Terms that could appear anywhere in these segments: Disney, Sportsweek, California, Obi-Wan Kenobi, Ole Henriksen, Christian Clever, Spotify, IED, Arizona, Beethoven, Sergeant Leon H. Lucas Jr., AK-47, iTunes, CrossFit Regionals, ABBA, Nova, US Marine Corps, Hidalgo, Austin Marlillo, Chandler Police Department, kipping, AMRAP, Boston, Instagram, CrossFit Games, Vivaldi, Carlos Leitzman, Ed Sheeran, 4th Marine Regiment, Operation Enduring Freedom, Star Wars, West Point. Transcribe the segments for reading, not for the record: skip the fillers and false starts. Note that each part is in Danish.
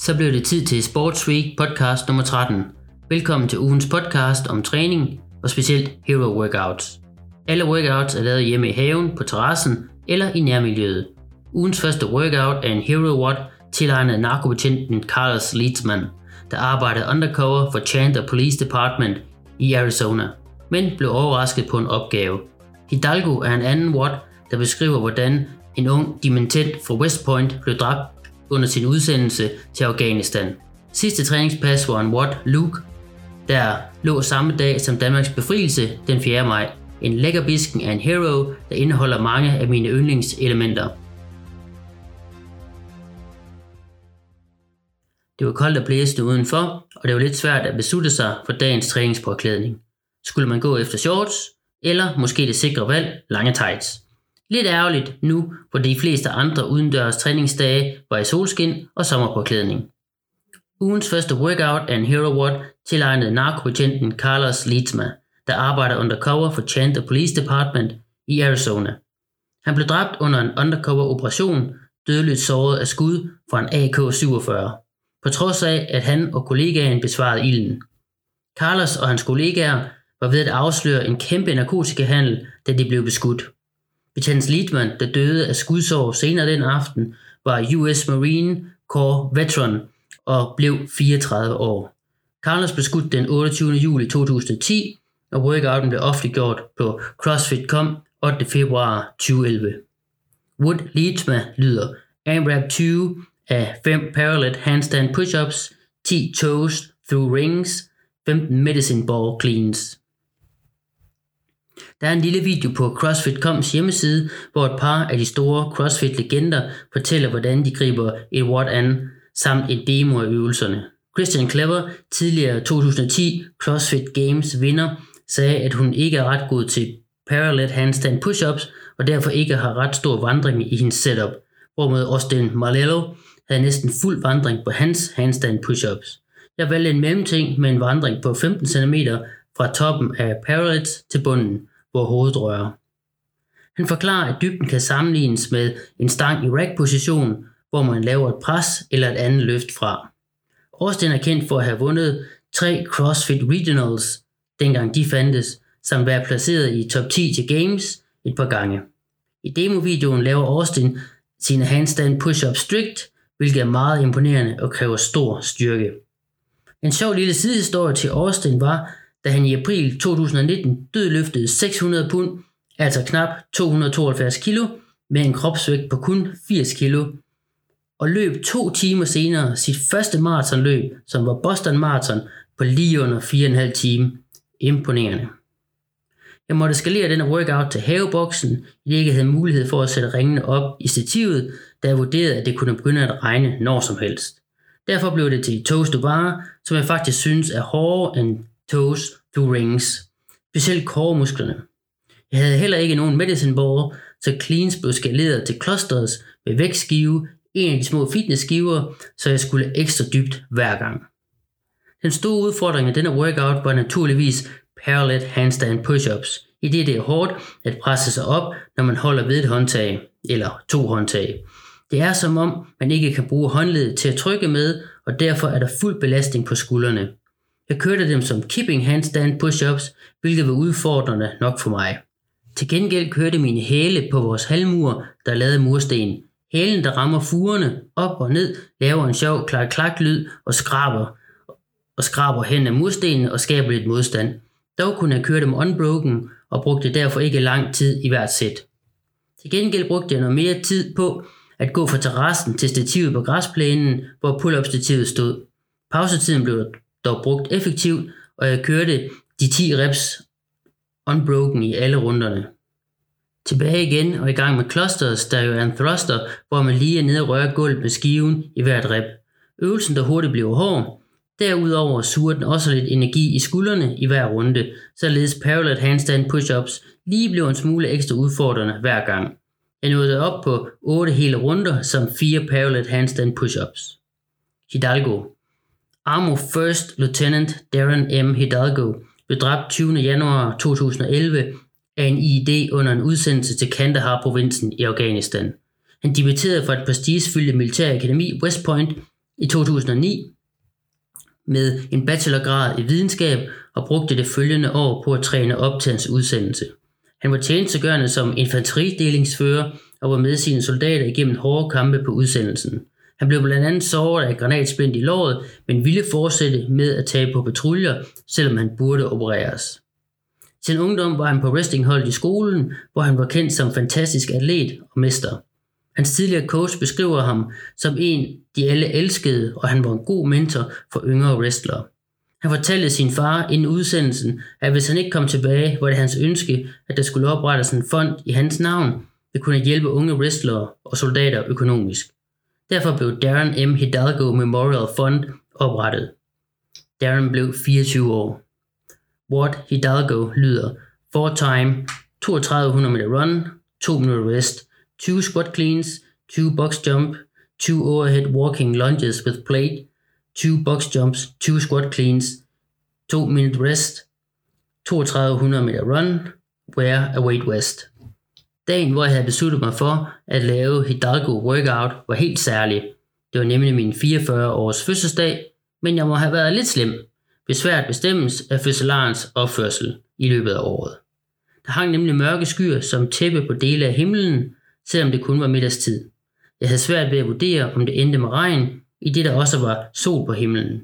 så blev det tid til Sportsweek podcast nummer 13. Velkommen til ugens podcast om træning og specielt hero workouts. Alle workouts er lavet hjemme i haven, på terrassen eller i nærmiljøet. Ugens første workout er en hero watt tilegnet narkobetjenten Carlos Leitzman, der arbejdede undercover for Chandler Police Department i Arizona, men blev overrasket på en opgave. Hidalgo er en anden watt, der beskriver hvordan en ung dimittent fra West Point blev dræbt under sin udsendelse til Afghanistan. Sidste træningspas var en watt Luke, der lå samme dag som Danmarks befrielse den 4. maj. En lækkerbisken er en hero, der indeholder mange af mine yndlingselementer. Det var koldt og blæsende udenfor, og det var lidt svært at beslutte sig for dagens træningspåklædning. Skulle man gå efter shorts, eller måske det sikre valg, lange tights? Lidt ærgerligt nu, hvor de fleste andre udendørs træningsdage var i solskin og sommerpåklædning. Ugens første workout er en hero watt tilegnet narkobetjenten Carlos Ledesma, der arbejder undercover for Chandler Police Department i Arizona. Han blev dræbt under en undercover operation, dødeligt såret af skud fra en AK-47. På trods af, at han og kollegaen besvarede ilden. Carlos og hans kollegaer var ved at afsløre en kæmpe narkotikahandel, da de blev beskudt. Betjent Leitman, der døde af skudsår senere den aften, var US Marine Corps veteran og blev 34 år. Carlos blev skudt den 28. juli 2010, og workouten blev offentliggjort på CrossFit.com 8. februar 2011. Wood Leitman lyder AMRAP 20 af 5 parallel handstand push-ups, 10 toes through rings, 15 medicine ball cleans. Der er en lille video på CrossFit.coms hjemmeside, hvor et par af de store CrossFit-legender fortæller, hvordan de griber et watt an, samt et demo af øvelserne. Christian Clever, tidligere 2010 CrossFit Games vinder, sagde, at hun ikke er ret god til parallel handstand push-ups, og derfor ikke har ret stor vandring i hendes setup, hvormed Austin Marlillo havde næsten fuld vandring på hans handstand push-ups. Jeg valgte en mellemting med en vandring på 15 cm fra toppen af parallels til bunden, hvor hovedet rører. Han forklarer, at dybden kan sammenlignes med en stang i rack-position, hvor man laver et pres eller et andet løft fra. Austin er kendt for at have vundet 3 CrossFit Regionals, dengang de fandtes, samt være placeret i top 10 til Games et par gange. I demovideoen laver Austin sine handstand push-up strict, hvilket er meget imponerende og kræver stor styrke. En sjov lille sidehistorie til Austin var, da han i april 2019 dødløftede 600 pund, altså knap 272 kilo, med en kropsvægt på kun 80 kilo, og løb 2 timer senere sit første maratonløb, som var Boston Marathon, på lige under 4,5 time. Imponerende. Jeg måtte skalere denne workout til haveboksen, idet jeg ikke havde mulighed for at sætte ringene op i stativet, da jeg vurderede, at det kunne begynde at regne når som helst. Derfor blev det til toes to bar, som jeg faktisk synes er hårdere end toes to rings, specielt core-musklerne. Jeg havde heller ikke nogen medicine ball, så cleans blev skaleret til clusters med vægtskive, en af de små fitnessskiver, så jeg skulle ekstra dybt hver gang. Den store udfordring af denne workout var naturligvis parallel handstand push-ups, idet det er hårdt at presse sig op, når man holder ved et håndtag, eller 2 håndtag. Det er som om, man ikke kan bruge håndledet til at trykke med, og derfor er der fuld belastning på skuldrene. Jeg kørte dem som kipping handstand push-ups, hvilket var udfordrende nok for mig. Til gengæld kørte mine hæle på vores halvmur, der lavede mursten. Hælen, der rammer furerne op og ned, laver en sjov klak-klak-lyd og skraber hen af murstenen og skaber lidt modstand. Dog kunne jeg køre dem unbroken og brugte derfor ikke lang tid i hvert sæt. Til gengæld brugte jeg noget mere tid på at gå fra terrassen til stativet på græsplænen, hvor pull-up-stativet stod. Pausetiden blev dog brugt effektivt, og jeg kørte de 10 reps unbroken i alle runderne. Tilbage igen og i gang med clusters, der jo er en thruster, hvor man lige er nede og rører gulvet med skiven i hvert rep. Øvelsen der hurtigt blev hård. Derudover suger den også lidt energi i skuldrene i hver runde, således parallel handstand push-ups lige blev en smule ekstra udfordrende hver gang. Jeg nåede op på 8 hele runder som 4 parallel handstand push-ups. Hidalgo. Army First Lieutenant Darren M. Hidalgo blev dræbt 20. januar 2011 af en IED under en udsendelse til Kandahar-provinsen i Afghanistan. Han dimitterede fra et prestigefyldte militærakademi West Point i 2009 med en bachelorgrad i videnskab og brugte det følgende år på at træne op til hans udsendelse. Han var tjenestegørende som infanteridelingsfører og var med sine soldater igennem hårde kampe på udsendelsen. Han blev blandt andet såret af granatsplinter i låret, men ville fortsætte med at tage på patruljer, selvom han burde opereres. Sin ungdom var han på wrestlingholdet i skolen, hvor han var kendt som fantastisk atlet og mester. Hans tidligere coach beskriver ham som en, de alle elskede, og han var en god mentor for yngre wrestlere. Han fortalte sin far inden udsendelsen, at hvis han ikke kom tilbage, var det hans ønske, at der skulle oprettes en fond i hans navn, der kunne hjælpe unge wrestlere og soldater økonomisk. Derfor blev Darren M. Hidalgo Memorial Fund oprettet. Darren blev 24 år. Ward Hidalgo lyder 4-time, 3200 meter run, 2 minutter rest, 20 squat cleans, 2 box jump, 2 overhead walking lunges with plate, 2 box jumps, 2 squat cleans, 2 minute rest, 3200 meter run, wear a weight vest. Dagen, hvor jeg havde besluttet mig for at lave Hidalgo workout, var helt særlig. Det var nemlig min 44-års fødselsdag, men jeg må have været lidt slem. Besværet bestemmes af fødselarens opførsel i løbet af året. Der hang nemlig mørke skyer som tæppe på dele af himlen, selvom det kun var middagstid. Jeg havde svært ved at vurdere, om det endte med regn, i det der også var sol på himlen.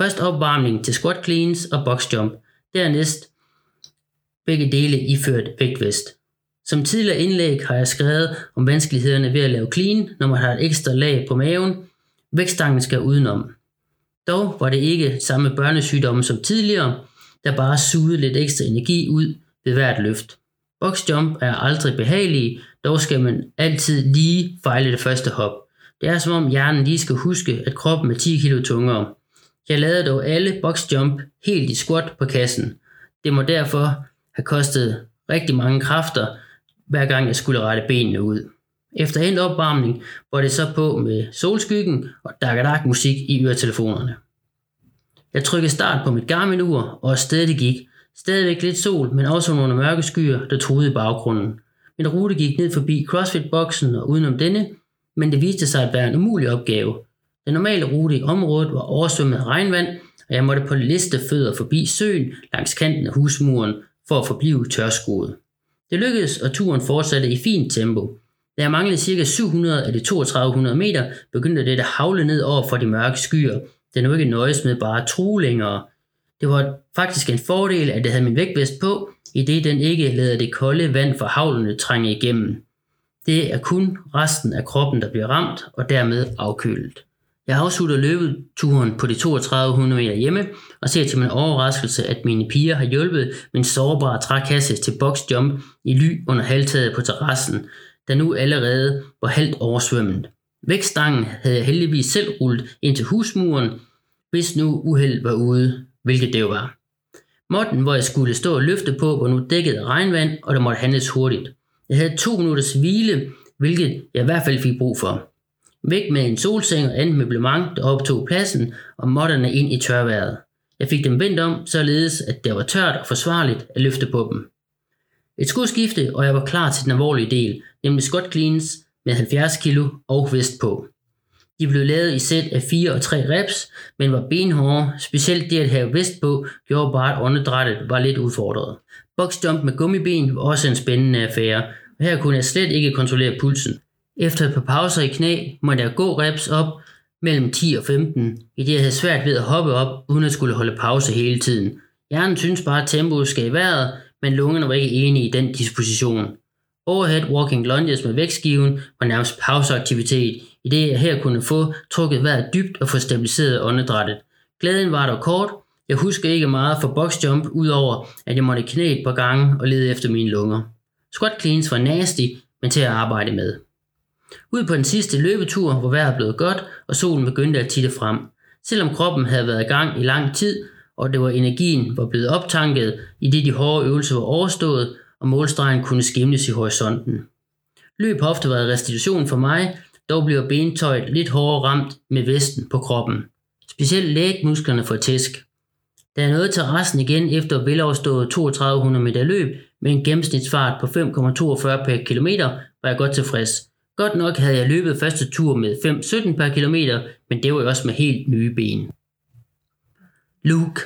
Først opvarmning til squat cleans og box jump, dernæst begge dele iført vægtvest. Som tidligere indlæg har jeg skrevet om vanskelighederne ved at lave clean, når man har et ekstra lag på maven. Vægtstangen skal udenom. Dog var det ikke samme børnesygdomme som tidligere, der bare sugede lidt ekstra energi ud ved hvert løft. Boxjump er aldrig behagelige, dog skal man altid lige fejle det første hop. Det er som om hjernen lige skal huske, at kroppen er 10 kilo tungere. Jeg lavede dog alle boxjump helt i squat på kassen. Det må derfor have kostet rigtig mange kræfter, hver gang jeg skulle rette benene ud. Efter en opvarmning var det så på med solskyggen og dak musik i øretelefonerne. Jeg trykkede start på mit Garmin-ur, og afsted det gik. Stadigvæk lidt sol, men også nogle mørke skyer, der truede i baggrunden. Min rute gik ned forbi CrossFit-boksen og udenom denne, men det viste sig at være en umulig opgave. Den normale rute i området var oversvømmet af regnvand, og jeg måtte på liste fødder forbi søen langs kanten af husmuren for at forblive tørskoet. Det lykkedes, og turen fortsatte i fint tempo. Da jeg manglede ca. 700 af de 3200 meter, begyndte det at havle ned over for de mørke skyer. Det nu ikke nøjes med bare at true længere. Det var faktisk en fordel, at jeg havde min vægtvest på, i det den ikke lader det kolde vand fra havlene trænge igennem. Det er kun resten af kroppen, der bliver ramt og dermed afkølet. Jeg afslutter løbeturen på de 3200 meter hjemme og ser til min overraskelse, at mine piger har hjulpet min sårbare trækasse til boxjump i ly under halvtaget på terrassen, der nu allerede var halvt oversvømmet. Vægtstangen havde jeg heldigvis selv rullet ind til husmuren, hvis nu uheld var ude, hvilket det jo var. Måtten, hvor jeg skulle stå og løfte på, var nu dækket af regnvand, og der måtte handles hurtigt. Jeg havde 2 minutters hvile, hvilket jeg i hvert fald fik brug for. Væk med en solseng og andet møblement, der optog pladsen, og måtterne ind i tørværet. Jeg fik dem vendt om, således at det var tørt og forsvarligt at løfte på dem. Et skudskifte, og jeg var klar til den alvorlige del, nemlig squat cleans med 70 kilo og vest på. De blev lavet i sæt af 4 og 3 reps, men var benhårde, specielt det at have vest på, gjorde bare at åndedrættet var lidt udfordret. Boxjump med gummiben var også en spændende affære, og her kunne jeg slet ikke kontrollere pulsen. Efter et par pauser i knæ, måtte jeg gå reps op mellem 10 og 15, i det jeg havde svært ved at hoppe op, uden at skulle holde pause hele tiden. Hjernen synes bare, at tempoet skal i vejret, men lungerne var ikke enige i den disposition. Overhead walking lunges med vægtskiven var nærmest pauseaktivitet, i det jeg her kunne få trukket vejret dybt og få stabiliseret åndedrættet. Glæden var dog kort. Jeg husker ikke meget for boxjump, udover at jeg måtte knæ et par gange og lede efter mine lunger. Squat cleans var nasty, men til at arbejde med. Ud på den sidste løbetur, hvor vejret blev godt, og solen begyndte at titte frem. Selvom kroppen havde været i gang i lang tid, og det var energien var blevet optanket, i det de hårde øvelser var overstået, og målstregen kunne skimles i horisonten. Løb har ofte været restitution for mig, dog bliver bentøjet lidt hårdere ramt med vesten på kroppen. Specielt lægmusklerne får tæsk. Da jeg nåede til resten igen efter veloverstået 3200 meter løb med en gennemsnitsfart på 5,42 km, var jeg godt tilfreds. Godt nok havde jeg løbet første tur med 5,17 per kilometer, men det var jo også med helt nye ben. Luke.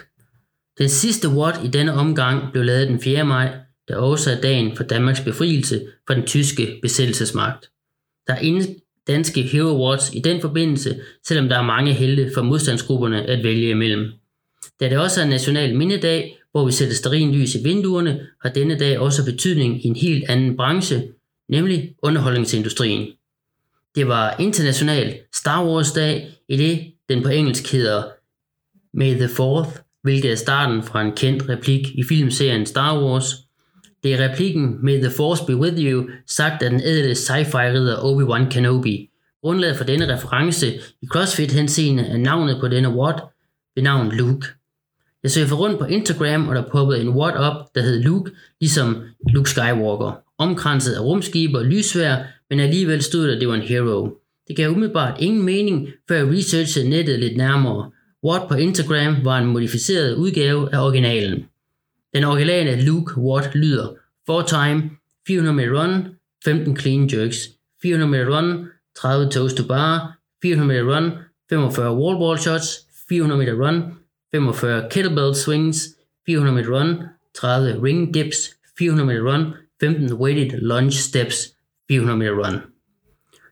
Den sidste watt i denne omgang blev lavet den 4. maj, der også er dagen for Danmarks befrielse fra den tyske besættelsesmagt. Der er ingen danske hero watts i den forbindelse, selvom der er mange helte for modstandsgrupperne at vælge imellem. Da det også er en national mindedag, hvor vi sætter stearinlys i vinduerne, har denne dag også betydning i en helt anden branche, nemlig underholdningsindustrien. Det var international Star Wars dag, i det den på engelsk hedder May the 4th, hvilket er starten fra en kendt replik i filmserien Star Wars. Det er replikken May the Force be with you, sagt af den ædle sci-fi-ridder Obi-Wan Kenobi. Grundlaget for denne reference i CrossFit-henseende er navnet på denne watt ved navn Luke. Jeg surfer rundt på Instagram, og der poppede en watt op, der hed Luke, ligesom Luke Skywalker. Omkranset af rumskibe og lyssværd, men alligevel stod der, at det var en hero. Det gav umiddelbart ingen mening, før jeg researchede nettet lidt nærmere. Watt på Instagram var en modificeret udgave af originalen. Den originale Luke Watt lyder 4-time, 400 meter run, 15 clean jerks, 400 meter run, 30 toes to bar, 400 meter run, 45 wall ball shots, 400 meter run, 45 kettlebell swings, 400 meter run, 30 ring dips, 400 meter run, 15 weighted lunge steps, 400 meter run.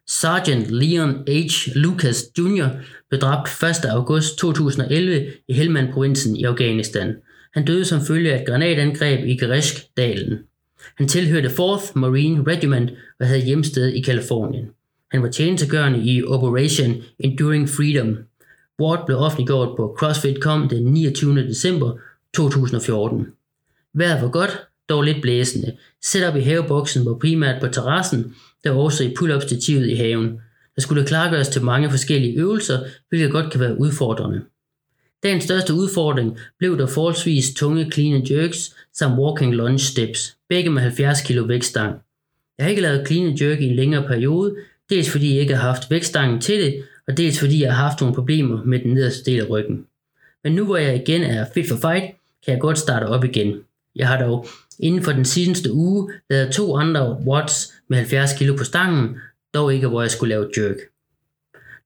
Sergeant Leon H. Lucas Jr. blev dræbt 1. august 2011 i Helmand-provinsen i Afghanistan. Han døde som følge af et granatangreb i Gereshk-dalen. Han tilhørte 4th Marine Regiment og havde hjemsted i Californien. Han var tjenestegørende i Operation Enduring Freedom. Ward blev offentliggjort på CrossFit.com den 29. december 2014. Vejret var godt, dog lidt blæsende. Setup i haveboksen var primært på terrassen, der var også i pull-up-stativet i haven. Der skulle klargøres til mange forskellige øvelser, hvilket godt kan være udfordrende. Dagens største udfordring blev der forholdsvis tunge clean and jerks samt walking lunge steps, begge med 70 kg vægtstang. Jeg har ikke lavet clean and jerk i en længere periode, dels fordi jeg ikke har haft vægtstangen til det, og dels fordi jeg har haft nogle problemer med den nederste del af ryggen. Men nu hvor jeg igen er fit for fight, kan jeg godt starte op igen. Jeg har dog inden for den seneste uge lavet 2 andre watts med 70 kg på stangen, dog ikke hvor jeg skulle lave jerk.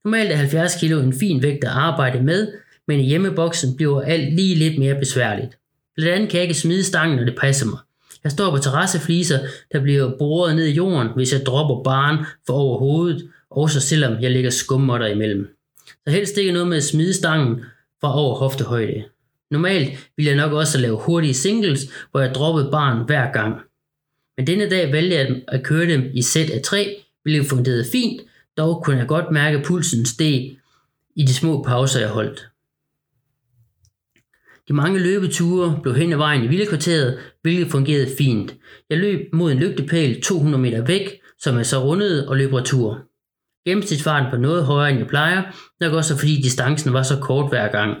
Normalt er 70 kg en fin vægt at arbejde med, men i hjemmeboksen bliver alt lige lidt mere besværligt. Blandt andet kan jeg ikke smide stangen, når det passer mig. Jeg står på terrassefliser, der bliver boret ned i jorden, hvis jeg dropper baren for over hovedet, også selvom jeg lægger skummotter imellem. Så helst ikke noget med at smide stangen fra over hoftehøjde. Normalt ville jeg nok også lave hurtige singles, hvor jeg droppede baren hver gang. Men denne dag valgte jeg at køre dem i sæt af 3, hvilket fungerede fint, dog kunne jeg godt mærke, at pulsen steg i de små pauser, jeg holdt. De mange løbeture blev hen ad vejen i villekvarteret, hvilket fungerede fint. Jeg løb mod en lygtepæl 200 meter væk, som jeg så rundede og løb retur. Gennemsnitsfarten på noget højere end jeg plejer, nok også fordi distancen var så kort hver gang.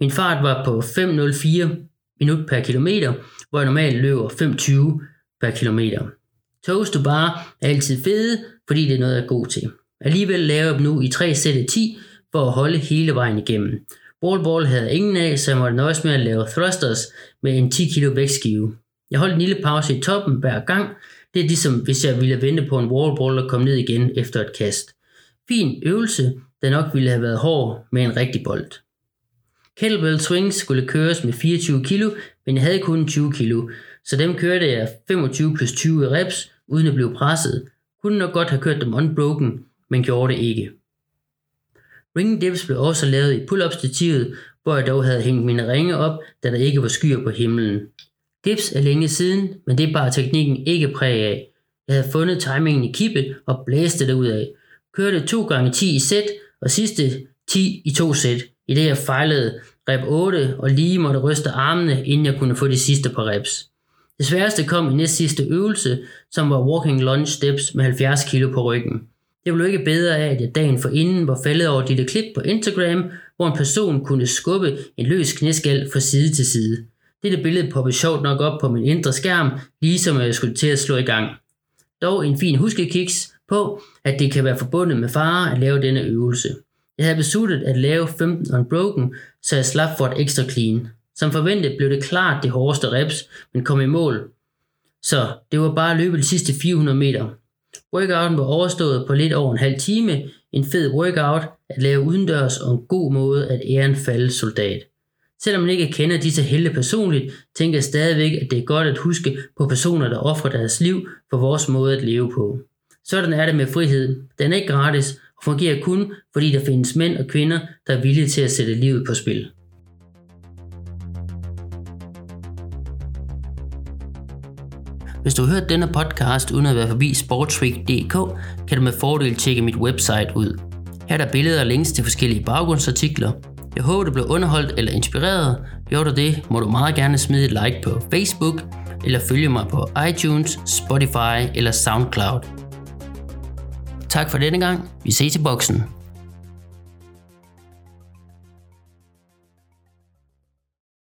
Min fart var på 5,04 minut per kilometer, hvor jeg normalt løber 5,20 per kilometer. Toes to bar er altid fede, fordi det er noget jeg er god til. Alligevel laver jeg nu i 3 sæt af 10 for at holde hele vejen igennem. Wallball havde ingen af, så jeg måtte nøjes med at lave thrusters med en 10 kg vægtskive. Jeg holdt en lille pause i toppen hver gang. Det er ligesom hvis jeg ville vente på en wallball og komme ned igen efter et kast. Fin øvelse, der nok ville have været hård med en rigtig bold. Kettlebell swings skulle køres med 24 kg, men jeg havde kun 20 kg, så dem kørte jeg 25 plus 20 reps, uden at blive presset. Kunne nok godt have kørt dem unbroken, men gjorde det ikke. Ring dips blev også lavet i pull-up-stativet, hvor jeg dog havde hængt mine ringe op, da der ikke var skyer på himlen. Dips er længe siden, men det bar teknikken ikke præg af. Jeg havde fundet timingen i kippet og blæste det ud af. Kørte 2x10 i sæt og sidste 10 i 2 sæt, i det jeg fejlede rep 8 og lige måtte ryste armene, inden jeg kunne få de sidste par reps. Det sværeste kom i næst sidste øvelse, som var walking lunge steps med 70 kg på ryggen. Det blev ikke bedre af, at jeg dagen forinden var faldet over et lille klip på Instagram, hvor en person kunne skubbe en løs knæskal fra side til side. Dette billede poppede sjovt nok op på min indre skærm, ligesom jeg skulle til at slå i gang. Dog en fin huskekiks på, at det kan være forbundet med fare at lave denne øvelse. Jeg havde besluttet at lave 15 unbroken, så jeg slap for et ekstra clean. Som forventet blev det klart de hårdeste reps, men kom i mål. Så det var bare at løbe de sidste 400 meter. Workouten var overstået på lidt over en halv time. En fed workout at lave udendørs og en god måde at ære en faldet soldat. Selvom man ikke kender disse helte personligt, tænker jeg stadigvæk, at det er godt at huske på personer, der offrer deres liv for vores måde at leve på. Sådan er det med frihed. Den er ikke gratis og fungerer kun, fordi der findes mænd og kvinder, der er villige til at sætte livet på spil. Hvis du har hørt denne podcast uden at være forbi sportsweek.dk, kan du med fordel tjekke mit website ud. Her er der billeder og links til forskellige baggrundsartikler. Jeg håber, du blev underholdt eller inspireret. Gjorde du det, må du meget gerne smide et like på Facebook, eller følge mig på iTunes, Spotify eller SoundCloud. Tak for denne gang. Vi ses i boksen.